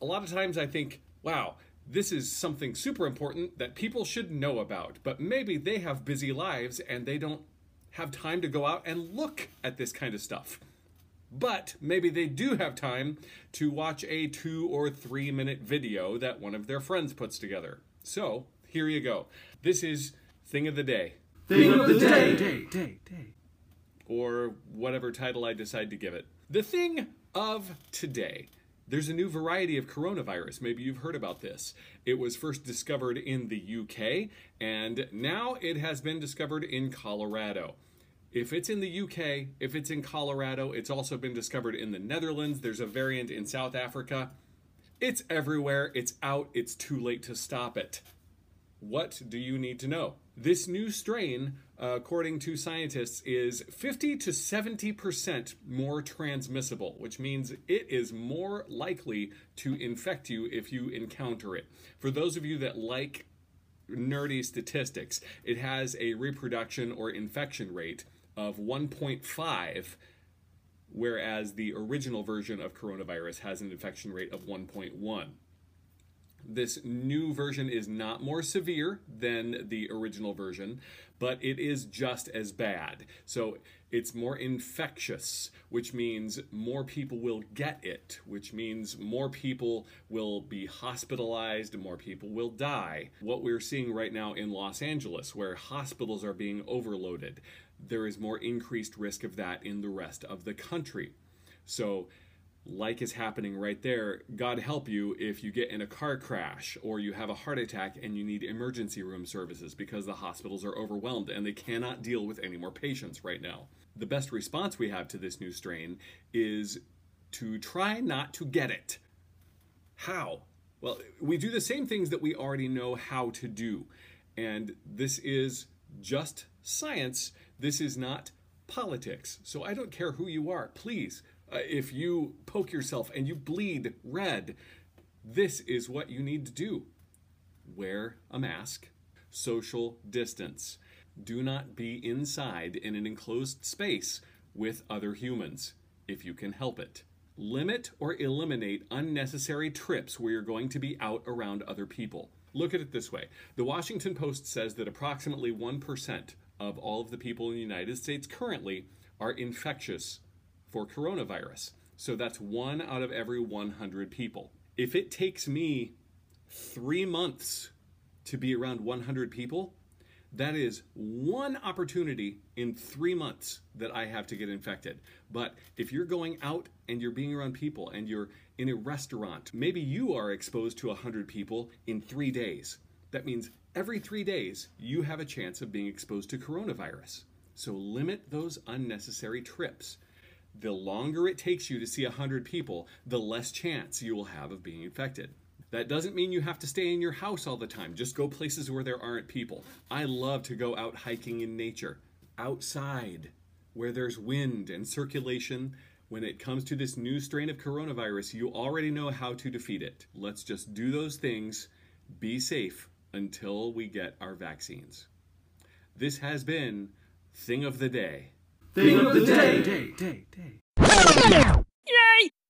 a lot of times I think, wow, this is something super important that people should know about, but maybe they have busy lives and they don't have time to go out and look at this kind of stuff. But maybe they do have time to watch a 2 or 3 minute video that one of their friends puts together. So here you go. This is Thing of the Day. Thing of the day. Or whatever title I decide to give it. The thing of today. There's a new variety of coronavirus. Maybe you've heard about this. It was first discovered in the UK, and now it has been discovered in Colorado. If it's in the UK, if it's in Colorado, it's also been discovered in the Netherlands. There's a variant in South Africa. It's everywhere. It's out. It's too late to stop it. What do you need to know? This new strain, according to scientists, is 50 to 70% more transmissible, which means it is more likely to infect you if you encounter it. For those of you that like nerdy statistics, it has a reproduction or infection rate of 1.5, whereas the original version of coronavirus has an infection rate of 1.1. This new version is not more severe than the original version, but it is just as bad. So it's more infectious, which means more people will get it, which means more people will be hospitalized, more people will die. What we're seeing right now in Los Angeles, where hospitals are being overloaded, there is more increased risk of that in the rest of the country. So, like is happening right there, God help you if you get in a car crash or you have a heart attack and you need emergency room services because the hospitals are overwhelmed and they cannot deal with any more patients right now. The best response we have to this new strain is to try not to get it. How? Well, we do the same things that we already know how to do. And this is just science. This is not politics. So I don't care who you are, please. If you poke yourself and you bleed red, this is what you need to do. Wear a mask. Social distance. Do not be inside in an enclosed space with other humans, if you can help it. Limit or eliminate unnecessary trips where you're going to be out around other people. Look at it this way. The Washington Post says that approximately 1% of all of the people in the United States currently are infectious for coronavirus. So that's 1 out of every 100 people. If it takes me 3 months to be around 100 people, that is 1 opportunity in 3 months that I have to get infected. But if you're going out and you're being around people and you're in a restaurant, maybe you are exposed to 100 people in 3 days. That means every 3 days you have a chance of being exposed to coronavirus. So limit those unnecessary trips. The longer it takes you to see 100 people, the less chance you will have of being infected. That doesn't mean you have to stay in your house all the time. Just go places where there aren't people. I love to go out hiking in nature. Outside, where there's wind and circulation. When it comes to this new strain of coronavirus, you already know how to defeat it. Let's just do those things. Be safe until we get our vaccines. This has been Thing of the Day. Thing of the day.